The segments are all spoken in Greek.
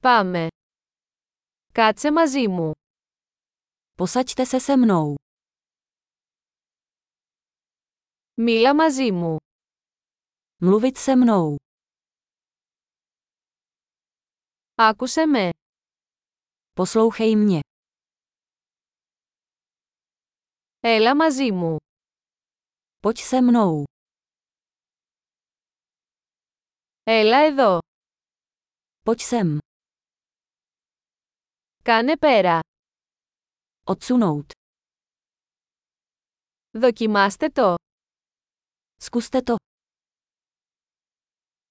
Πάμε. Κάτσε μαζί μου. Posaďte se se mnou. Μίλα μαζί μου. Mluvit se mnou. Άκουσε με. Poslouchej mě. Έλα μαζί μου. Pojď se mnou. Έλα εδώ. Pojď sem. Κάνε πέρα. Odsunout. Δοκιμάστε το. Zkuste to.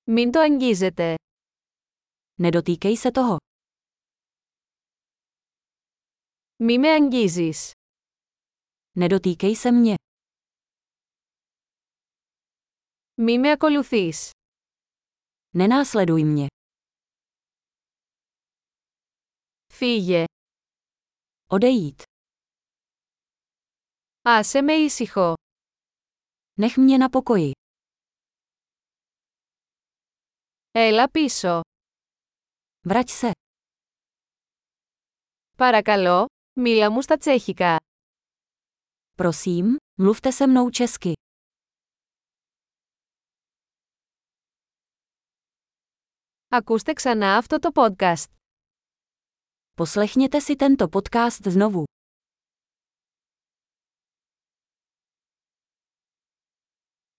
Μην το αγγίζετε. Nedotýkej se toho. Μη με αγγίζεις. Nedotýkej se mě. Μη με ακολουθείς. Nenásleduj mě. Φύγε. Odejít. Άσε με ήσυχο. Nech mě na pokoji. Έλα πίσω. Vrať se. Παρακαλώ, μίλα μου στα τσέχικα. Prosím, mluvte se mnou česky. Ακούστε ξανά αυτό το podcast. Poslechněte si tento podcast znovu.